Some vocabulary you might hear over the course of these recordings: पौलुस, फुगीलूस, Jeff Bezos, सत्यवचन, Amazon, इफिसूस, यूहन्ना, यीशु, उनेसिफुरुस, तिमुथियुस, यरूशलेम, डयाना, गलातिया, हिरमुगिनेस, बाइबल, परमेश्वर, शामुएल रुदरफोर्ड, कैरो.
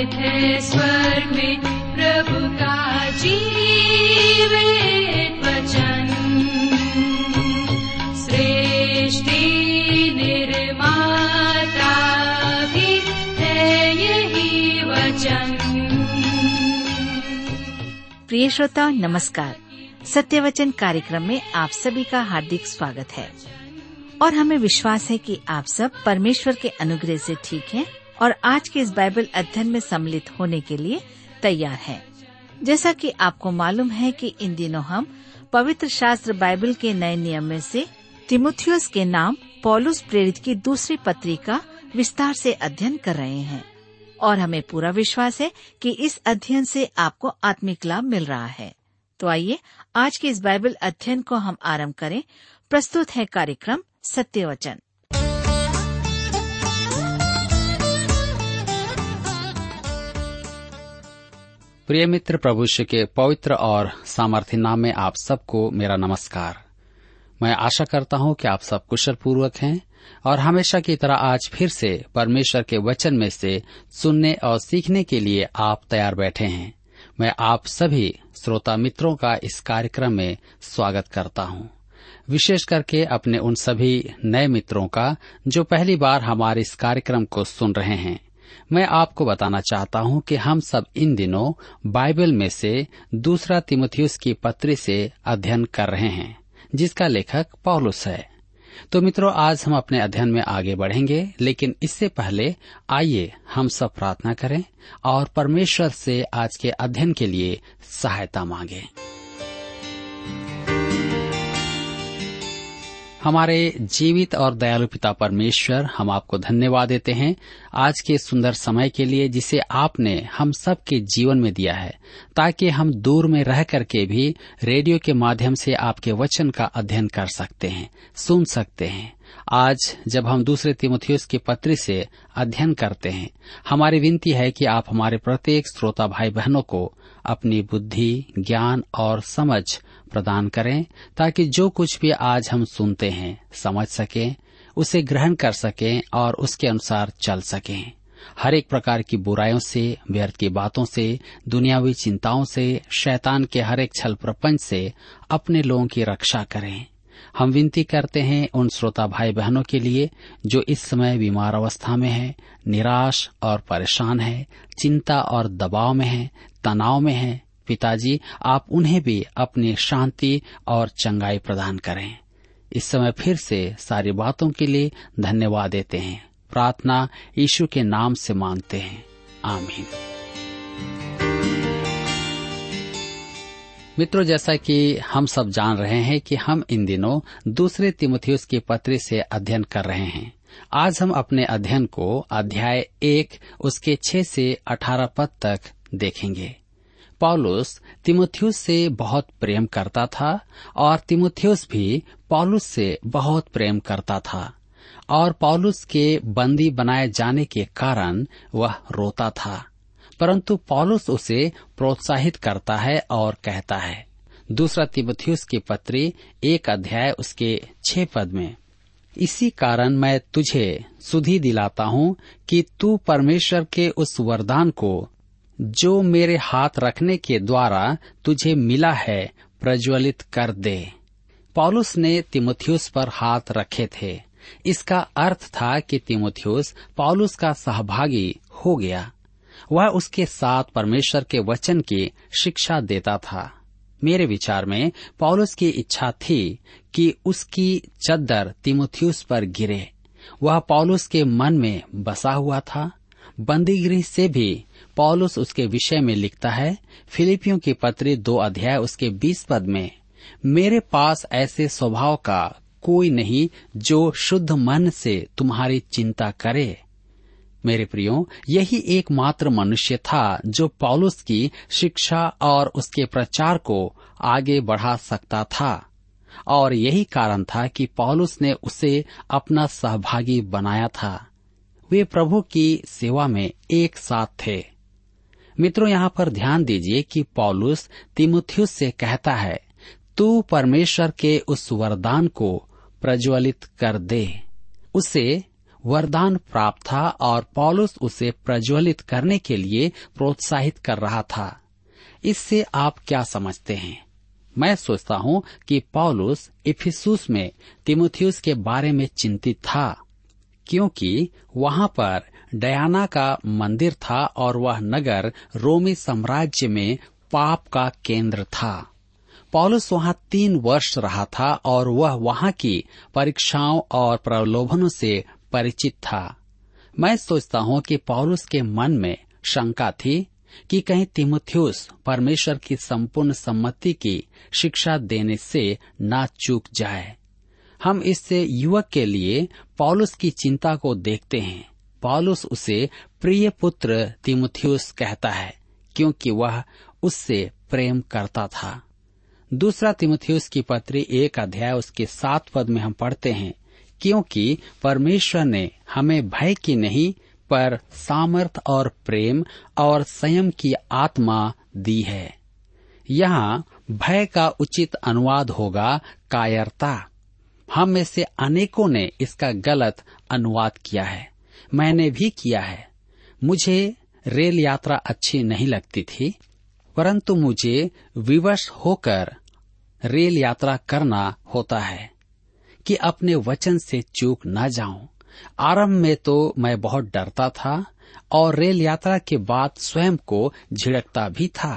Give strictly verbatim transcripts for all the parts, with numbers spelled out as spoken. जीवित है स्वर्ग में प्रभु का जीवित वचन। सृष्टि निर्माता भी है यही वचन। प्रिय श्रोता नमस्कार, सत्यवचन कार्यक्रम में आप सभी का हार्दिक स्वागत है और हमें विश्वास है कि आप सब परमेश्वर के अनुग्रह से ठीक हैं और आज के इस बाइबल अध्ययन में सम्मिलित होने के लिए तैयार हैं। जैसा कि आपको मालूम है कि इन दिनों हम पवित्र शास्त्र बाइबल के नए नियम में से तिमुथियुस के नाम पौलुस प्रेरित की दूसरी पत्री का विस्तार से अध्ययन कर रहे हैं और हमें पूरा विश्वास है कि इस अध्ययन से आपको आत्मिक लाभ मिल रहा है। तो आइए आज के इस बाइबल अध्ययन को हम आरंभ करें। प्रस्तुत है कार्यक्रम सत्यवचन। प्रिय मित्र, प्रभु यीशु के पवित्र और सामर्थी नाम में आप सबको मेरा नमस्कार। मैं आशा करता हूं कि आप सब कुशल पूर्वक हैं और हमेशा की तरह आज फिर से परमेश्वर के वचन में से सुनने और सीखने के लिए आप तैयार बैठे हैं। मैं आप सभी श्रोता मित्रों का इस कार्यक्रम में स्वागत करता हूं, विशेष करके अपने उन सभी नए मित्रों का जो पहली बार हमारे इस कार्यक्रम को सुन रहे हैं। मैं आपको बताना चाहता हूं कि हम सब इन दिनों बाइबल में से दूसरा तिमुथियुस की पत्री से अध्ययन कर रहे हैं जिसका लेखक पौलुस है। तो मित्रों, आज हम अपने अध्ययन में आगे बढ़ेंगे, लेकिन इससे पहले आइए हम सब प्रार्थना करें और परमेश्वर से आज के अध्ययन के लिए सहायता मांगें। हमारे जीवित और दयालु पिता परमेश्वर, हम आपको धन्यवाद देते हैं आज के सुंदर समय के लिए जिसे आपने हम सबके जीवन में दिया है, ताकि हम दूर में रह करके भी रेडियो के माध्यम से आपके वचन का अध्ययन कर सकते हैं, सुन सकते हैं। आज जब हम दूसरे तिमुथियुस की पत्री से अध्ययन करते हैं, हमारी विनती है कि आप हमारे प्रत्येक श्रोता भाई बहनों को अपनी बुद्धि, ज्ञान और समझ प्रदान करें, ताकि जो कुछ भी आज हम सुनते हैं समझ सकें, उसे ग्रहण कर सकें और उसके अनुसार चल सकें। हर एक प्रकार की बुराइयों से, व्यर्थ की बातों से, दुनियावी चिंताओं से, शैतान के हर एक छल प्रपंच से अपने लोगों की रक्षा करें। हम विनती करते हैं उन श्रोता भाई बहनों के लिए जो इस समय बीमार अवस्था में हैं, निराश और परेशान हैं, चिंता और दबाव में हैं, तनाव में हैं। पिताजी, आप उन्हें भी अपनी शांति और चंगाई प्रदान करें। इस समय फिर से सारी बातों के लिए धन्यवाद देते हैं। प्रार्थना यीशु के नाम से मांगते हैं, आमीन। मित्रों, जैसा कि हम सब जान रहे हैं कि हम इन दिनों दूसरे तिमुथियुस की पत्री से अध्ययन कर रहे हैं। आज हम अपने अध्ययन को अध्याय एक उसके छह से अठारह पद तक देखेंगे। पौलुस तिमुथियुस से बहुत प्रेम करता था और तिमुथियुस भी पौलुस से बहुत प्रेम करता था और पौलुस के बंदी बनाए जाने के कारण वह रोता था, परंतु पौलुस उसे प्रोत्साहित करता है और कहता है। दूसरा तिमुथियुस की पत्री एक अध्याय उसके छह पद में, इसी कारण मैं तुझे सुधि दिलाता हूँ कि तू परमेश्वर के उस वरदान को जो मेरे हाथ रखने के द्वारा तुझे मिला है प्रज्वलित कर दे। पौलुस ने तिमुथियुस पर हाथ रखे थे, इसका अर्थ था कि तिमुथियुस पौलुस का सहभागी हो गया। वह उसके साथ परमेश्वर के वचन की शिक्षा देता था। मेरे विचार में पौलुस की इच्छा थी कि उसकी चद्दर तिमुथियुस पर गिरे। वह पौलुस के मन में बसा हुआ था। बंदीगृह से भी पौलुस उसके विषय में लिखता है। फिलिपियों की पत्री दो अध्याय उसके बीस पद में, मेरे पास ऐसे स्वभाव का कोई नहीं जो शुद्ध मन से तुम्हारी चिंता करे। मेरे प्रियो, यही एकमात्र मनुष्य था जो पौलुस की शिक्षा और उसके प्रचार को आगे बढ़ा सकता था और यही कारण था कि पौलुस ने उसे अपना सहभागी बनाया था। वे प्रभु की सेवा में एक साथ थे। मित्रों, यहाँ पर ध्यान दीजिए कि पौलुस तिमुथियुस से कहता है, तू परमेश्वर के उस वरदान को प्रज्वलित कर दे। उसे वरदान प्राप्त था और पौलुस उसे प्रज्वलित करने के लिए प्रोत्साहित कर रहा था। इससे आप क्या समझते हैं? मैं सोचता हूँ कि पौलुस इफिसूस में तिमुथियुस के बारे में चिंतित था, क्योंकि वहाँ पर डयाना का मंदिर था और वह नगर रोमी साम्राज्य में पाप का केंद्र था। पौलुस वहाँ तीन वर्ष रहा था और वह वहाँ की परीक्षाओं और प्रलोभनों से परिचित था। मैं सोचता हूँ कि पौलुस के मन में शंका थी कि कहीं तिमुथियुस परमेश्वर की संपूर्ण सम्मति की शिक्षा देने से ना चूक जाए। हम इससे युवक के लिए पौलुस की चिंता को देखते हैं। पौलुस उसे प्रिय पुत्र तिमुथियुस कहता है क्योंकि वह उससे प्रेम करता था। दूसरा तिमुथियुस की पत्री एक अध्याय उसके सात पद में हम पढ़ते हैं, क्योंकि परमेश्वर ने हमें भय की नहीं पर सामर्थ और प्रेम और संयम की आत्मा दी है। यहाँ भय का उचित अनुवाद होगा कायरता। हम में से अनेकों ने इसका गलत अनुवाद किया है, मैंने भी किया है। मुझे रेल यात्रा अच्छी नहीं लगती थी, परंतु मुझे विवश होकर रेल यात्रा करना होता है कि अपने वचन से चूक न जाऊं। आरंभ में तो मैं बहुत डरता था और रेल यात्रा के बाद स्वयं को झिड़कता भी था।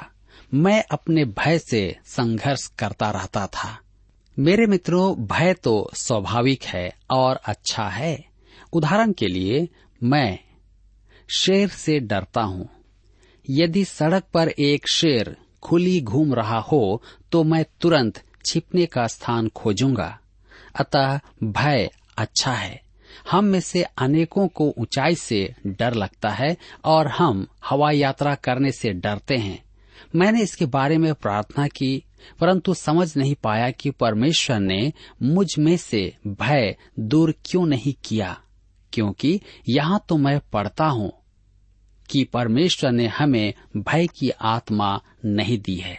मैं अपने भय से संघर्ष करता रहता था। मेरे मित्रों, भय तो स्वाभाविक है और अच्छा है। उदाहरण के लिए, मैं शेर से डरता हूँ। यदि सड़क पर एक शेर खुली घूम रहा हो तो मैं तुरंत छिपने का स्थान खोजूंगा। अतः भय अच्छा है। हम में से अनेकों को ऊंचाई से डर लगता है और हम हवाई यात्रा करने से डरते हैं। मैंने इसके बारे में प्रार्थना की, परंतु समझ नहीं पाया कि परमेश्वर ने मुझ में से भय दूर क्यों नहीं किया, क्योंकि यहाँ तो मैं पढ़ता हूँ कि परमेश्वर ने हमें भय की आत्मा नहीं दी है।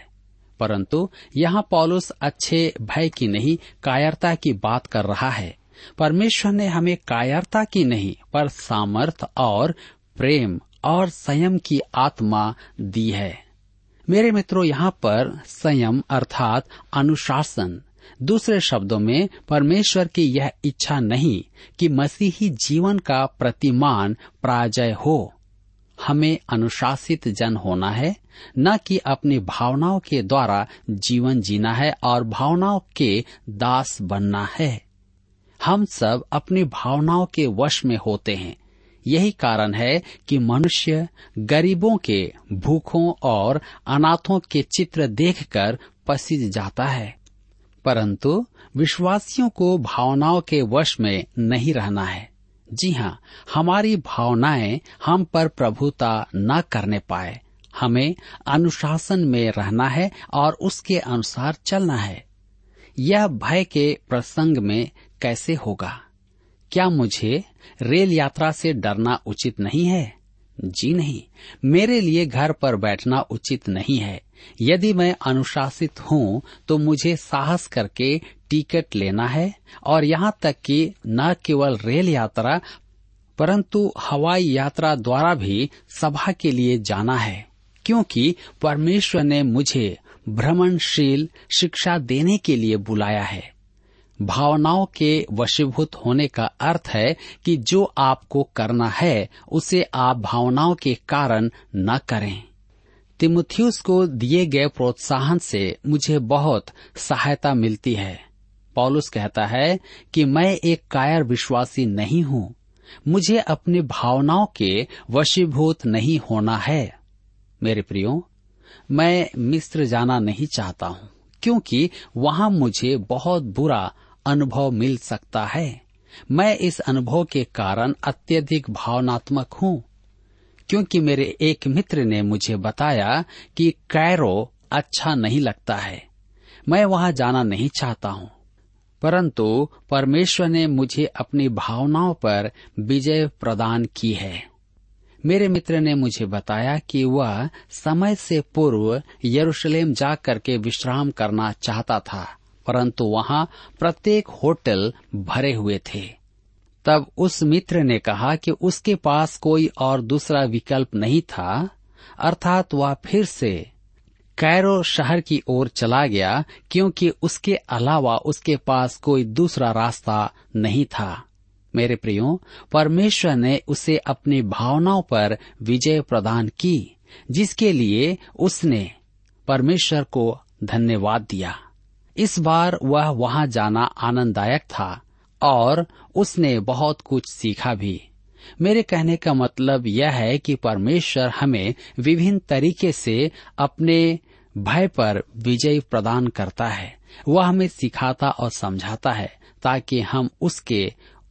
परंतु यहाँ पौलुस अच्छे भय की नहीं कायरता की बात कर रहा है। परमेश्वर ने हमें कायरता की नहीं पर सामर्थ और प्रेम और संयम की आत्मा दी है। मेरे मित्रों, यहाँ पर संयम अर्थात अनुशासन। दूसरे शब्दों में, परमेश्वर की यह इच्छा नहीं कि मसीही जीवन का प्रतिमान पराजय हो। हमें अनुशासित जन होना है, न कि अपनी भावनाओं के द्वारा जीवन जीना है और भावनाओं के दास बनना है। हम सब अपनी भावनाओं के वश में होते हैं। यही कारण है कि मनुष्य गरीबों के, भूखों और अनाथों के चित्र देखकर पसीज जाता है। परंतु विश्वासियों को भावनाओं के वश में नहीं रहना है। जी हाँ, हमारी भावनाएं हम पर प्रभुता न करने पाए। हमें अनुशासन में रहना है और उसके अनुसार चलना है। यह भय के प्रसंग में कैसे होगा? क्या मुझे रेल यात्रा से डरना उचित नहीं है? जी नहीं। मेरे लिए घर पर बैठना उचित नहीं है। यदि मैं अनुशासित हूँ तो मुझे साहस करके टिकट लेना है और यहाँ तक कि न केवल रेल यात्रा परंतु हवाई यात्रा द्वारा भी सभा के लिए जाना है, क्योंकि परमेश्वर ने मुझे भ्रमणशील शिक्षा देने के लिए बुलाया है। भावनाओं के वशीभूत होने का अर्थ है कि जो आपको करना है उसे आप भावनाओं के कारण न करें। तिमुथियुस को दिए गए प्रोत्साहन से मुझे बहुत सहायता मिलती है। पौलुस कहता है कि मैं एक कायर विश्वासी नहीं हूँ। मुझे अपनी भावनाओं के वशीभूत नहीं होना है। मेरे प्रियो, मैं मिस्र जाना नहीं चाहता हूँ, क्योंकि वहाँ मुझे बहुत बुरा अनुभव मिल सकता है। मैं इस अनुभव के कारण अत्यधिक भावनात्मक हूँ, क्योंकि मेरे एक मित्र ने मुझे बताया कि कैरो अच्छा नहीं लगता है। मैं वहाँ जाना नहीं चाहता हूँ, परंतु परमेश्वर ने मुझे अपनी भावनाओं पर विजय प्रदान की है। मेरे मित्र ने मुझे बताया कि वह समय से पूर्व यरूशलेम जा करके विश्राम करना चाहता था, परंतु वहाँ प्रत्येक होटल भरे हुए थे। तब उस मित्र ने कहा कि उसके पास कोई और दूसरा विकल्प नहीं था, अर्थात वह फिर से कैरो शहर की ओर चला गया क्योंकि उसके अलावा उसके पास कोई दूसरा रास्ता नहीं था। मेरे प्रियो, परमेश्वर ने उसे अपनी भावनाओं पर विजय प्रदान की, जिसके लिए उसने परमेश्वर को धन्यवाद दिया। इस बार वह वहां जाना आनंददायक था और उसने बहुत कुछ सीखा भी। मेरे कहने का मतलब यह है कि परमेश्वर हमें विभिन्न तरीके से अपने भय पर विजय प्रदान करता है। वह हमें सिखाता और समझाता है ताकि हम उसके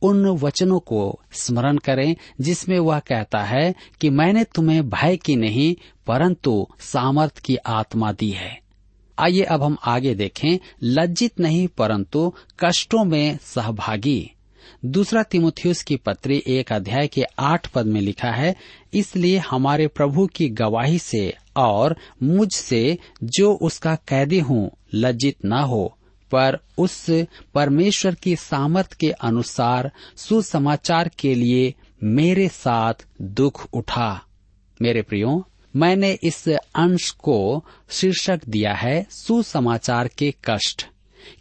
उन वचनों को स्मरण करें जिसमें वह कहता है कि मैंने तुम्हें भय की नहीं परंतु सामर्थ की आत्मा दी है। आइए अब हम आगे देखें, लज्जित नहीं परंतु कष्टों में सहभागी। दूसरा तिमुथियुस की पत्री एक अध्याय के आठ पद में लिखा है, इसलिए हमारे प्रभु की गवाही से और मुझसे जो उसका कैदी हूँ लज्जित न हो, पर उस परमेश्वर की सामर्थ के अनुसार सुसमाचार के लिए मेरे साथ दुख उठा। मेरे प्रियो, मैंने इस अंश को शीर्षक दिया है सुसमाचार के कष्ट,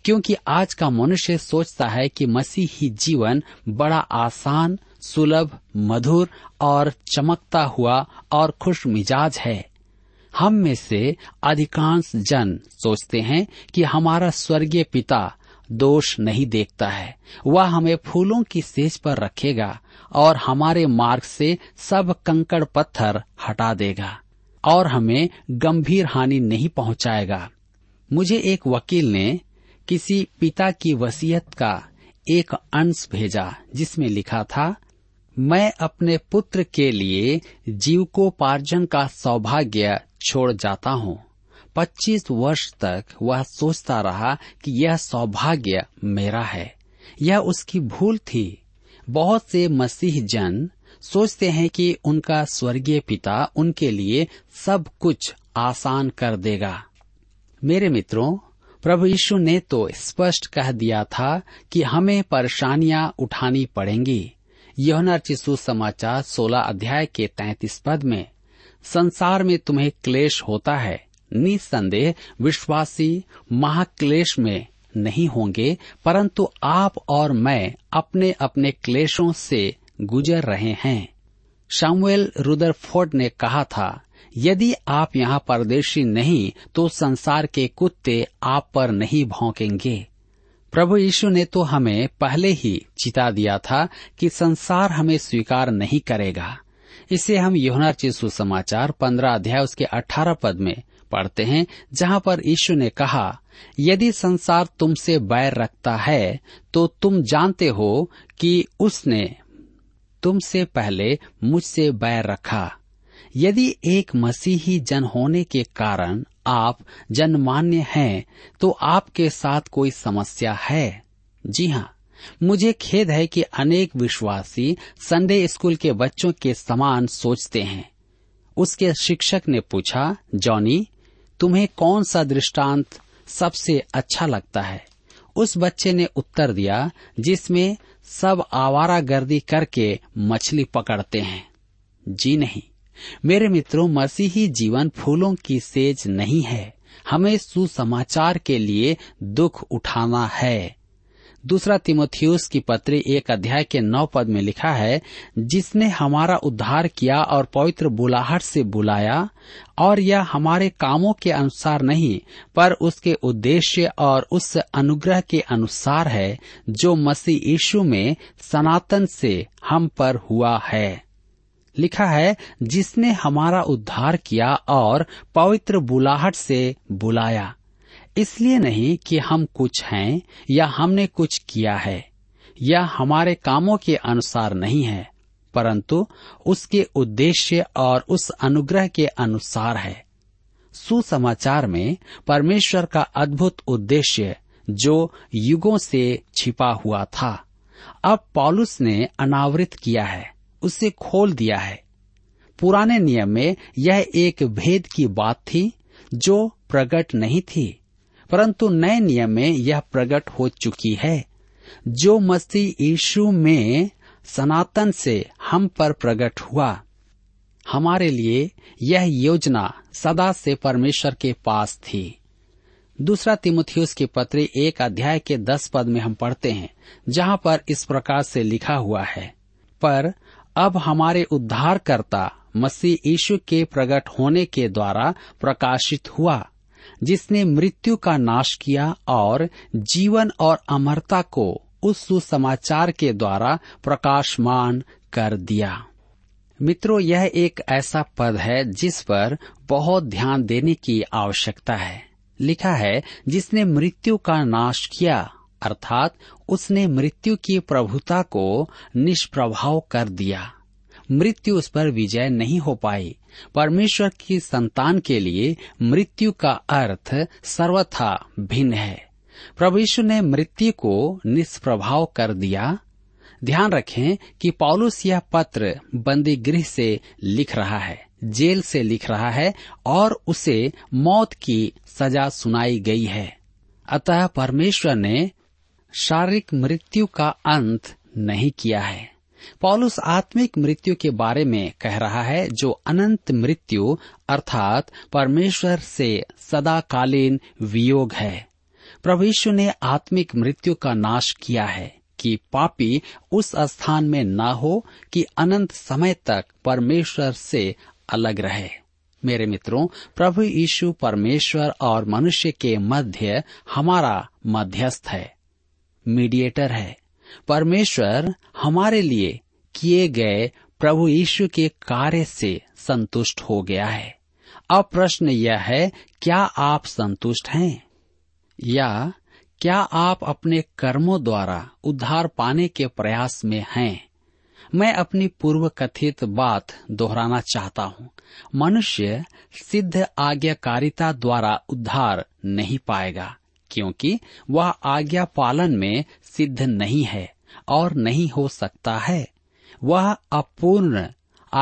क्योंकि आज का मनुष्य सोचता है कि मसीही जीवन बड़ा आसान, सुलभ, मधुर और चमकता हुआ और खुश मिजाज है। हम में से अधिकांश जन सोचते हैं कि हमारा स्वर्गीय पिता दोष नहीं देखता है, वह हमें फूलों की सेज पर रखेगा और हमारे मार्ग से सब कंकड़ पत्थर हटा देगा और हमें गंभीर हानि नहीं पहुंचाएगा। मुझे एक वकील ने किसी पिता की वसीयत का एक अंश भेजा जिसमें लिखा था, मैं अपने पुत्र के लिए जीविकोपार्जन का सौभाग्य छोड़ जाता हूँ। पच्चीस वर्ष तक वह सोचता रहा कि यह सौभाग्य मेरा है। यह उसकी भूल थी। बहुत से मसीह जन सोचते हैं कि उनका स्वर्गीय पिता उनके लिए सब कुछ आसान कर देगा। मेरे मित्रों, प्रभु यीशु ने तो स्पष्ट कह दिया था कि हमें परेशानियां उठानी पड़ेंगी। यूहन्ना के सुसमाचार सोलह अध्याय के तैंतीस पद में, संसार में तुम्हें क्लेश होता है, निसंदेह विश्वासी महाक्लेश में नहीं होंगे, परंतु आप और मैं अपने अपने क्लेशों से गुजर रहे हैं। शामुएल रुदरफोर्ड ने कहा था, यदि आप यहाँ परदेशी नहीं तो संसार के कुत्ते आप पर नहीं भौंकेंगे। प्रभु यीशु ने तो हमें पहले ही चिता दिया था कि संसार हमें स्वीकार नहीं करेगा। इसे हम यूहन्ना के सुसमाचार पंद्रह अध्याय उसके अठारह पद में पढ़ते हैं, जहाँ पर यीशु ने कहा, यदि संसार तुमसे बैर रखता है तो तुम जानते हो कि उसने तुमसे पहले मुझसे बैर रखा। यदि एक मसीही जन होने के कारण आप जनमान्य हैं तो आपके साथ कोई समस्या है। जी हाँ, मुझे खेद है कि अनेक विश्वासी संडे स्कूल के बच्चों के समान सोचते हैं। उसके शिक्षक ने पूछा, जॉनी, तुम्हें कौन सा दृष्टांत सबसे अच्छा लगता है? उस बच्चे ने उत्तर दिया, जिसमें सब आवारागर्दी करके मछली पकड़ते हैं। जी नहीं मेरे मित्रों, मसीही जीवन फूलों की सेज नहीं है। हमें सुसमाचार के लिए दुख उठाना है। दूसरा तिमुथियुस की पत्री एक अध्याय के नौ पद में लिखा है, जिसने हमारा उद्धार किया और पवित्र बुलाहट से बुलाया, और यह हमारे कामों के अनुसार नहीं पर उसके उद्देश्य और उस अनुग्रह के अनुसार है जो मसीह यीशु में सनातन से हम पर हुआ है। लिखा है, जिसने हमारा उद्धार किया और पवित्र बुलाहट से बुलाया। इसलिए नहीं कि हम कुछ हैं या हमने कुछ किया है या हमारे कामों के अनुसार नहीं है, परंतु उसके उद्देश्य और उस अनुग्रह के अनुसार है। सुसमाचार में परमेश्वर का अद्भुत उद्देश्य जो युगों से छिपा हुआ था, अब पौलुस ने अनावृत किया है, उसे खोल दिया है। पुराने नियम में यह एक भेद की बात थी जो प्रकट नहीं थी, परंतु नए नियम में यह प्रकट हो चुकी है। जो मसीह यीशु में सनातन से हम पर प्रकट हुआ। हमारे लिए यह योजना सदा से परमेश्वर के पास थी। दूसरा तिमुथियुस के पत्री एक अध्याय के दस पद में हम पढ़ते हैं, जहाँ पर इस प्रकार से लिखा हुआ है, पर अब हमारे उद्धारकर्ता मसीह यीशु के प्रकट होने के द्वारा प्रकाशित हुआ, जिसने मृत्यु का नाश किया और जीवन और अमरता को उस सुसमाचार के द्वारा प्रकाशमान कर दिया। मित्रों, यह एक ऐसा पद है जिस पर बहुत ध्यान देने की आवश्यकता है। लिखा है, जिसने मृत्यु का नाश किया, अर्थात उसने मृत्यु की प्रभुता को निष्प्रभाव कर दिया। मृत्यु उस पर विजय नहीं हो पाई। परमेश्वर की संतान के लिए मृत्यु का अर्थ सर्वथा भिन्न है। प्रभु यीशु ने मृत्यु को निष्प्रभाव कर दिया। ध्यान रखें कि पौलुस यह पत्र बंदी गृह से लिख रहा है, जेल से लिख रहा है, और उसे मौत की सजा सुनाई गई है। अतः परमेश्वर ने शारीरिक मृत्यु का अंत नहीं किया है। पौलुस आत्मिक मृत्यु के बारे में कह रहा है, जो अनंत मृत्यु अर्थात परमेश्वर से सदाकालीन वियोग है। प्रभु यीशु ने आत्मिक मृत्यु का नाश किया है कि पापी उस स्थान में ना हो कि अनंत समय तक परमेश्वर से अलग रहे। मेरे मित्रों, प्रभु यीशु परमेश्वर और मनुष्य के मध्य हमारा मध्यस्थ है, मीडिएटर है। परमेश्वर हमारे लिए किए गए प्रभु यीशु के कार्य से संतुष्ट हो गया है। अब प्रश्न यह है, क्या आप संतुष्ट हैं, या क्या आप अपने कर्मों द्वारा उद्धार पाने के प्रयास में हैं? मैं अपनी पूर्व कथित बात दोहराना चाहता हूँ। मनुष्य सिद्ध आज्ञाकारिता द्वारा उद्धार नहीं पाएगा, क्योंकि वह आज्ञा पालन में सिद्ध नहीं है और नहीं हो सकता है। वह अपूर्ण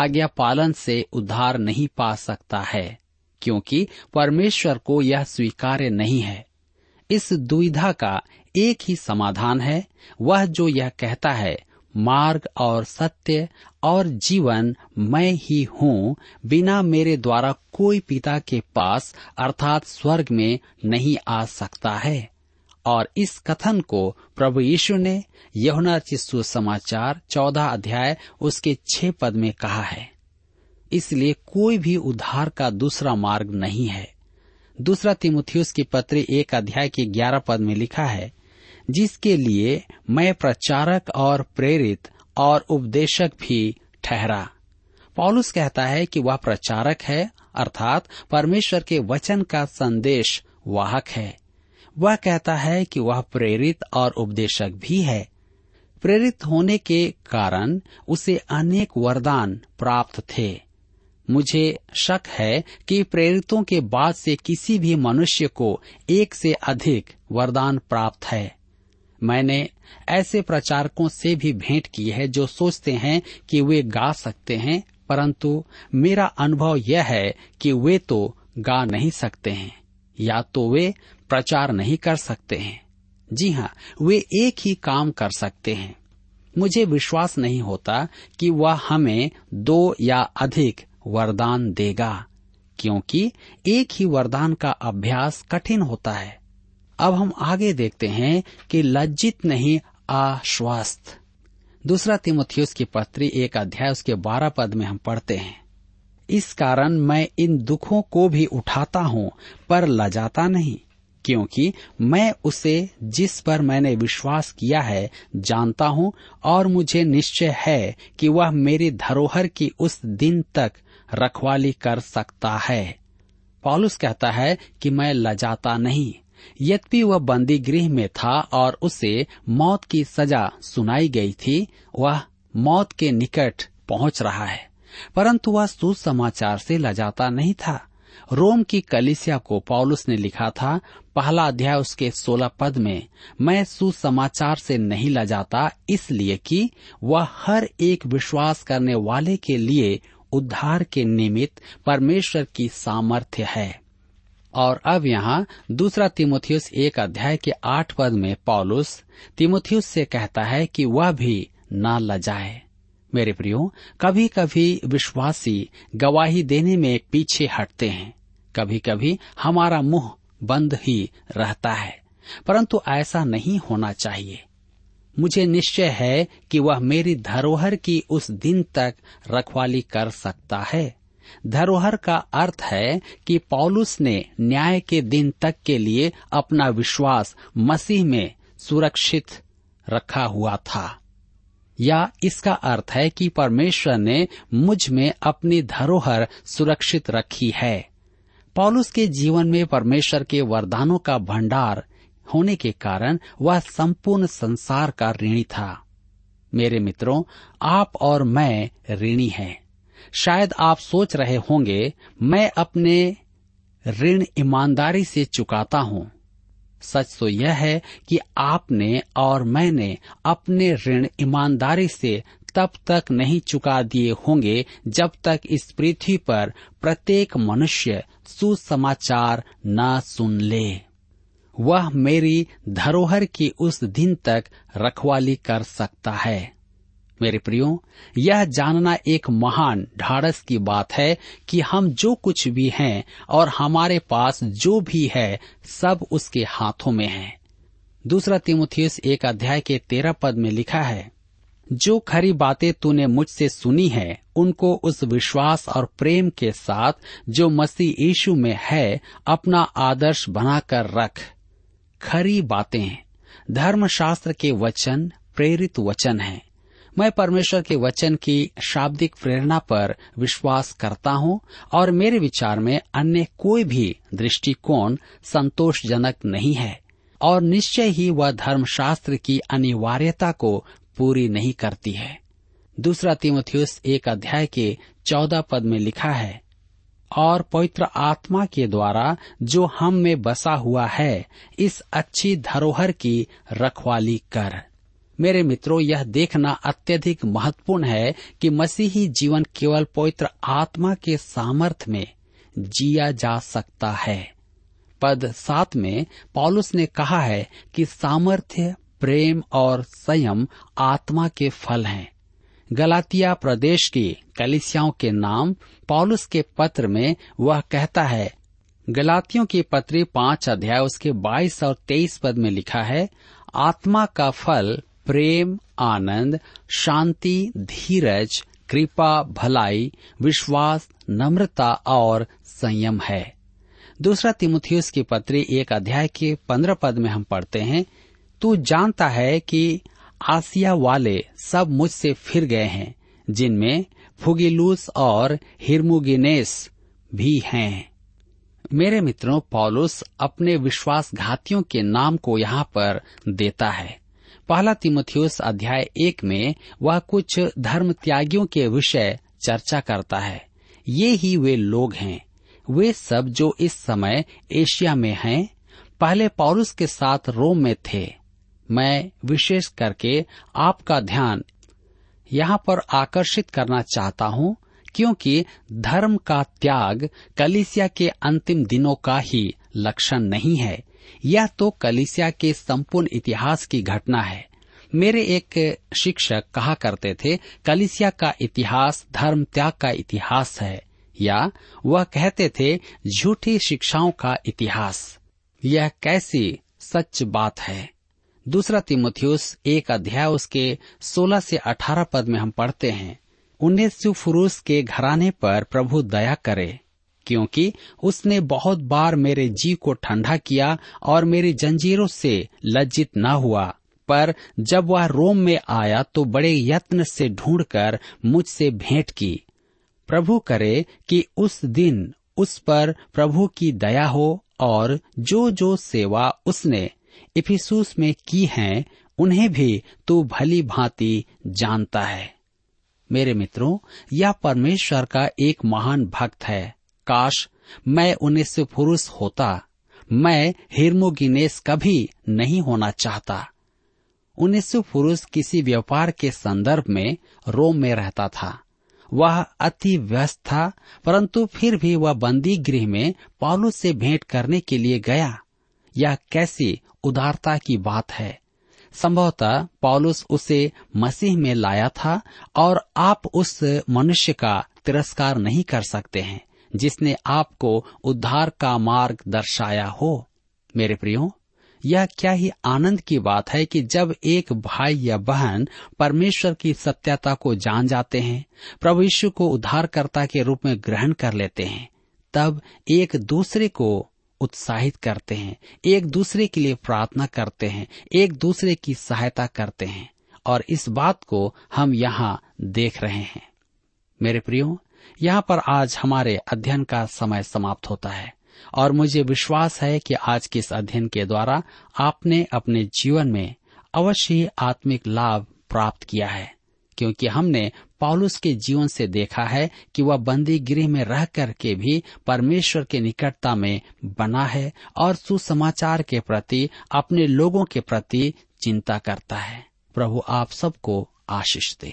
आज्ञा पालन से उद्धार नहीं पा सकता है, क्योंकि परमेश्वर को यह स्वीकार्य नहीं है। इस दुविधा का एक ही समाधान है, वह जो यह कहता है, मार्ग और सत्य और जीवन मैं ही हूँ, बिना मेरे द्वारा कोई पिता के पास अर्थात स्वर्ग में नहीं आ सकता है। और इस कथन को प्रभु यीशु ने यूहन्ना के सुसमाचार चौदह अध्याय उसके छह पद में कहा है। इसलिए कोई भी उद्धार का दूसरा मार्ग नहीं है। दूसरा तिमुथियुस की पत्री एक अध्याय के ग्यारह पद में लिखा है, जिसके लिए मैं प्रचारक और प्रेरित और उपदेशक भी ठहरा। पौलुस कहता है कि वह प्रचारक है, अर्थात परमेश्वर के वचन का संदेश वाहक है। वह कहता है कि वह प्रेरित और उपदेशक भी है। प्रेरित होने के कारण उसे अनेक वरदान प्राप्त थे। मुझे शक है कि प्रेरितों के बाद से किसी भी मनुष्य को एक से अधिक वरदान प्राप्त है। मैंने ऐसे प्रचारकों से भी भेंट की है जो सोचते हैं कि वे गा सकते हैं, परंतु मेरा अनुभव यह है कि वे तो गा नहीं सकते हैं, या तो वे प्रचार नहीं कर सकते हैं। जी हाँ, वे एक ही काम कर सकते हैं। मुझे विश्वास नहीं होता कि वह हमें दो या अधिक वरदान देगा, क्योंकि एक ही वरदान का अभ्यास कठिन होता है। अब हम आगे देखते हैं कि लज्जित नहीं, आश्वस्त। दूसरा तिमुथियुस की पत्री एक अध्याय उसके बारह पद में हम पढ़ते हैं, इस कारण मैं इन दुखों को भी उठाता हूँ, पर लजाता नहीं, क्योंकि मैं उसे जिस पर मैंने विश्वास किया है जानता हूँ, और मुझे निश्चय है कि वह मेरी धरोहर की उस दिन तक रखवाली कर सकता है। पौलुस कहता है कि मैं लजाता नहीं। यद्यपि वह बंदी गृह में था और उसे मौत की सजा सुनाई गई थी, वह मौत के निकट पहुंच रहा है, परंतु वह सुसमाचार से लजाता नहीं था। रोम की कलीसिया को पौलुस ने लिखा था, पहला अध्याय उसके सोलह पद में, मैं सुसमाचार से नहीं लजाता, इसलिए कि वह हर एक विश्वास करने वाले के लिए उद्धार के निमित्त परमेश्वर की सामर्थ्य है। और अब यहाँ दूसरा तिमुथियुस एक अध्याय के आठ पद में पौलुस तिमुथियुस से कहता है कि वह भी ना लजाए। मेरे प्रियो, कभी कभी विश्वासी गवाही देने में पीछे हटते हैं, कभी कभी हमारा मुंह बंद ही रहता है, परंतु ऐसा नहीं होना चाहिए। मुझे निश्चय है कि वह मेरी धरोहर की उस दिन तक रखवाली कर सकता है। धरोहर का अर्थ है कि पौलुस ने न्याय के दिन तक के लिए अपना विश्वास मसीह में सुरक्षित रखा हुआ था, या इसका अर्थ है कि परमेश्वर ने मुझ में अपनी धरोहर सुरक्षित रखी है। पौलुस के जीवन में परमेश्वर के वरदानों का भंडार होने के कारण वह संपूर्ण संसार का ऋणी था। मेरे मित्रों, आप और मैं ऋणी हैं। शायद आप सोच रहे होंगे, मैं अपने ऋण ईमानदारी से चुकाता हूँ। सच तो यह है कि आपने और मैंने अपने ऋण ईमानदारी से तब तक नहीं चुका दिए होंगे जब तक इस पृथ्वी पर प्रत्येक मनुष्य सुसमाचार न सुन ले। वह मेरी धरोहर की उस दिन तक रखवाली कर सकता है। मेरे प्रियो, यह जानना एक महान ढाढ़स की बात है कि हम जो कुछ भी हैं और हमारे पास जो भी है सब उसके हाथों में है। दूसरा तिमुथियुस एक अध्याय के तेरह पद में लिखा है, जो खरी बातें तूने मुझसे सुनी है उनको उस विश्वास और प्रेम के साथ जो मसीह यीशु में है अपना आदर्श बनाकर रख। खरी बातें धर्मशास्त्र के वचन प्रेरित वचन हैं। मैं परमेश्वर के वचन की शाब्दिक प्रेरणा पर विश्वास करता हूं और मेरे विचार में अन्य कोई भी दृष्टिकोण संतोषजनक नहीं है, और निश्चय ही वह धर्मशास्त्र की अनिवार्यता को पूरी नहीं करती है। दूसरा तिमुथियुस एक अध्याय के चौदह पद में लिखा है, और पवित्र आत्मा के द्वारा जो हम में बसा हुआ है इस अच्छी धरोहर की रखवाली कर। मेरे मित्रों, यह देखना अत्यधिक महत्वपूर्ण है कि मसीही जीवन केवल पवित्र आत्मा के सामर्थ्य में जिया जा सकता है। पद सात में पौलुस ने कहा है कि सामर्थ्य, प्रेम और संयम आत्मा के फल हैं। गलातिया प्रदेश की कलीसियाओं के नाम पौलुस के पत्र में वह कहता है, गलातियों की पत्री पांच अध्याय उसके बाईस और तेईस पद में लिखा है, आत्मा का फल प्रेम, आनंद, शांति, धीरज, कृपा, भलाई, विश्वास, नम्रता और संयम है। दूसरा तिमुथियुस की पत्री एक अध्याय के पंद्रह पद में हम पढ़ते हैं, तू जानता है कि आसिया वाले सब मुझसे फिर गए हैं जिनमें फुगीलूस और हिरमुगिनेस भी हैं। मेरे मित्रों, पौलुस अपने विश्वासघातियों के नाम को यहाँ पर देता है। पहला तिमुथियुस अध्याय एक में वह कुछ धर्म त्यागियों के विषय चर्चा करता है। ये ही वे लोग हैं, वे सब जो इस समय एशिया में हैं, पहले पौलुस के साथ रोम में थे। मैं विशेष करके आपका ध्यान यहाँ पर आकर्षित करना चाहता हूँ, क्योंकि धर्म का त्याग कलीसिया के अंतिम दिनों का ही लक्षण नहीं है, यह तो कलीसिया के संपूर्ण इतिहास की घटना है। मेरे एक शिक्षक कहा करते थे, कलीसिया का इतिहास धर्म त्याग का इतिहास है, या वह कहते थे झूठी शिक्षाओं का इतिहास। यह कैसी सच बात है। दूसरा तिमुथियुस एक अध्याय उसके सोलह से अठारह पद में हम पढ़ते हैं, उनेसिफुरुस के घराने पर प्रभु दया करे, क्योंकि उसने बहुत बार मेरे जी को ठंडा किया और मेरी जंजीरों से लज्जित न हुआ, पर जब वह रोम में आया तो बड़े यत्न से ढूंढकर मुझसे भेंट की। प्रभु करे कि उस दिन उस पर प्रभु की दया हो, और जो जो सेवा उसने इफिसूस में की हैं उन्हें भी तू भली भांति जानता है। मेरे मित्रों, यह परमेश्वर का एक महान भक्त है। काश मैं उनेसिफुरुस होता, मैं हिरमुगिनेस कभी नहीं होना चाहता। उनेसिफुरुस किसी व्यापार के संदर्भ में रोम में रहता था। वह अति व्यस्त था, परंतु फिर भी वह बंदी गृह में पौलुस से भेंट करने के लिए गया। यह कैसी उदारता की बात है। संभवतः पौलुस उसे मसीह में लाया था और आप उस मनुष्य का तिरस्कार नहीं कर सकते हैं जिसने आपको उद्धार का मार्ग दर्शाया हो। मेरे प्रियो, यह क्या ही आनंद की बात है कि जब एक भाई या बहन परमेश्वर की सत्यता को जान जाते हैं, प्रभु यीशु को उद्धारकर्ता के रूप में ग्रहण कर लेते हैं, तब एक दूसरे को उत्साहित करते हैं, एक दूसरे के लिए प्रार्थना करते हैं, एक दूसरे की सहायता करते हैं, और इस बात को हम यहाँ देख रहे हैं। मेरे प्रियो, यहाँ पर आज हमारे अध्ययन का समय समाप्त होता है और मुझे विश्वास है कि आज के इस अध्ययन के द्वारा आपने अपने जीवन में अवश्य ही आत्मिक लाभ प्राप्त किया है, क्योंकि हमने पौलुस के जीवन से देखा है कि वह बंदी गृह में रह करके भी परमेश्वर के निकटता में बना है और सुसमाचार के प्रति, अपने लोगों के प्रति चिंता करता है। प्रभु आप सबको आशीष दे।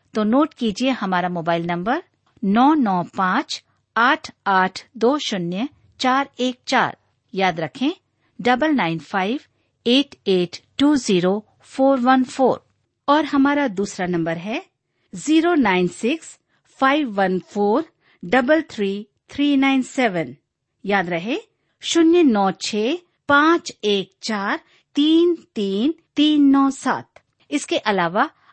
तो नोट कीजिए, हमारा मोबाइल नंबर नौ नौ पाँच आठ आठ दो शून्य चार एक चार। याद रखें double nine five eight eight two zero four one four. और हमारा दूसरा नंबर है zero nine six five one four double three three nine seven. याद रहे शून्य नौ छः पाँच एक चार तीन तीन तीन नौ सात। इसके अलावा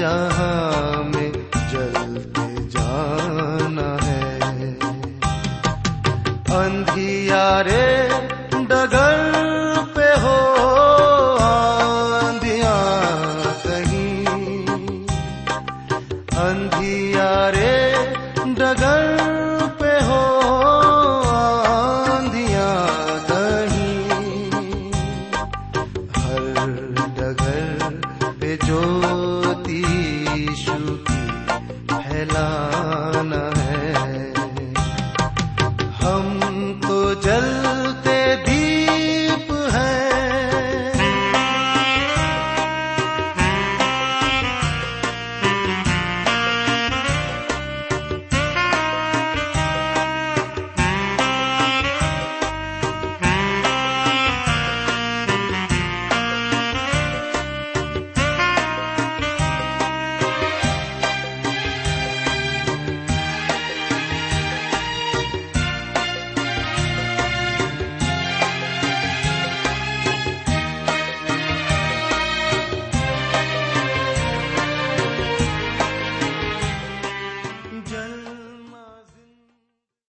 जा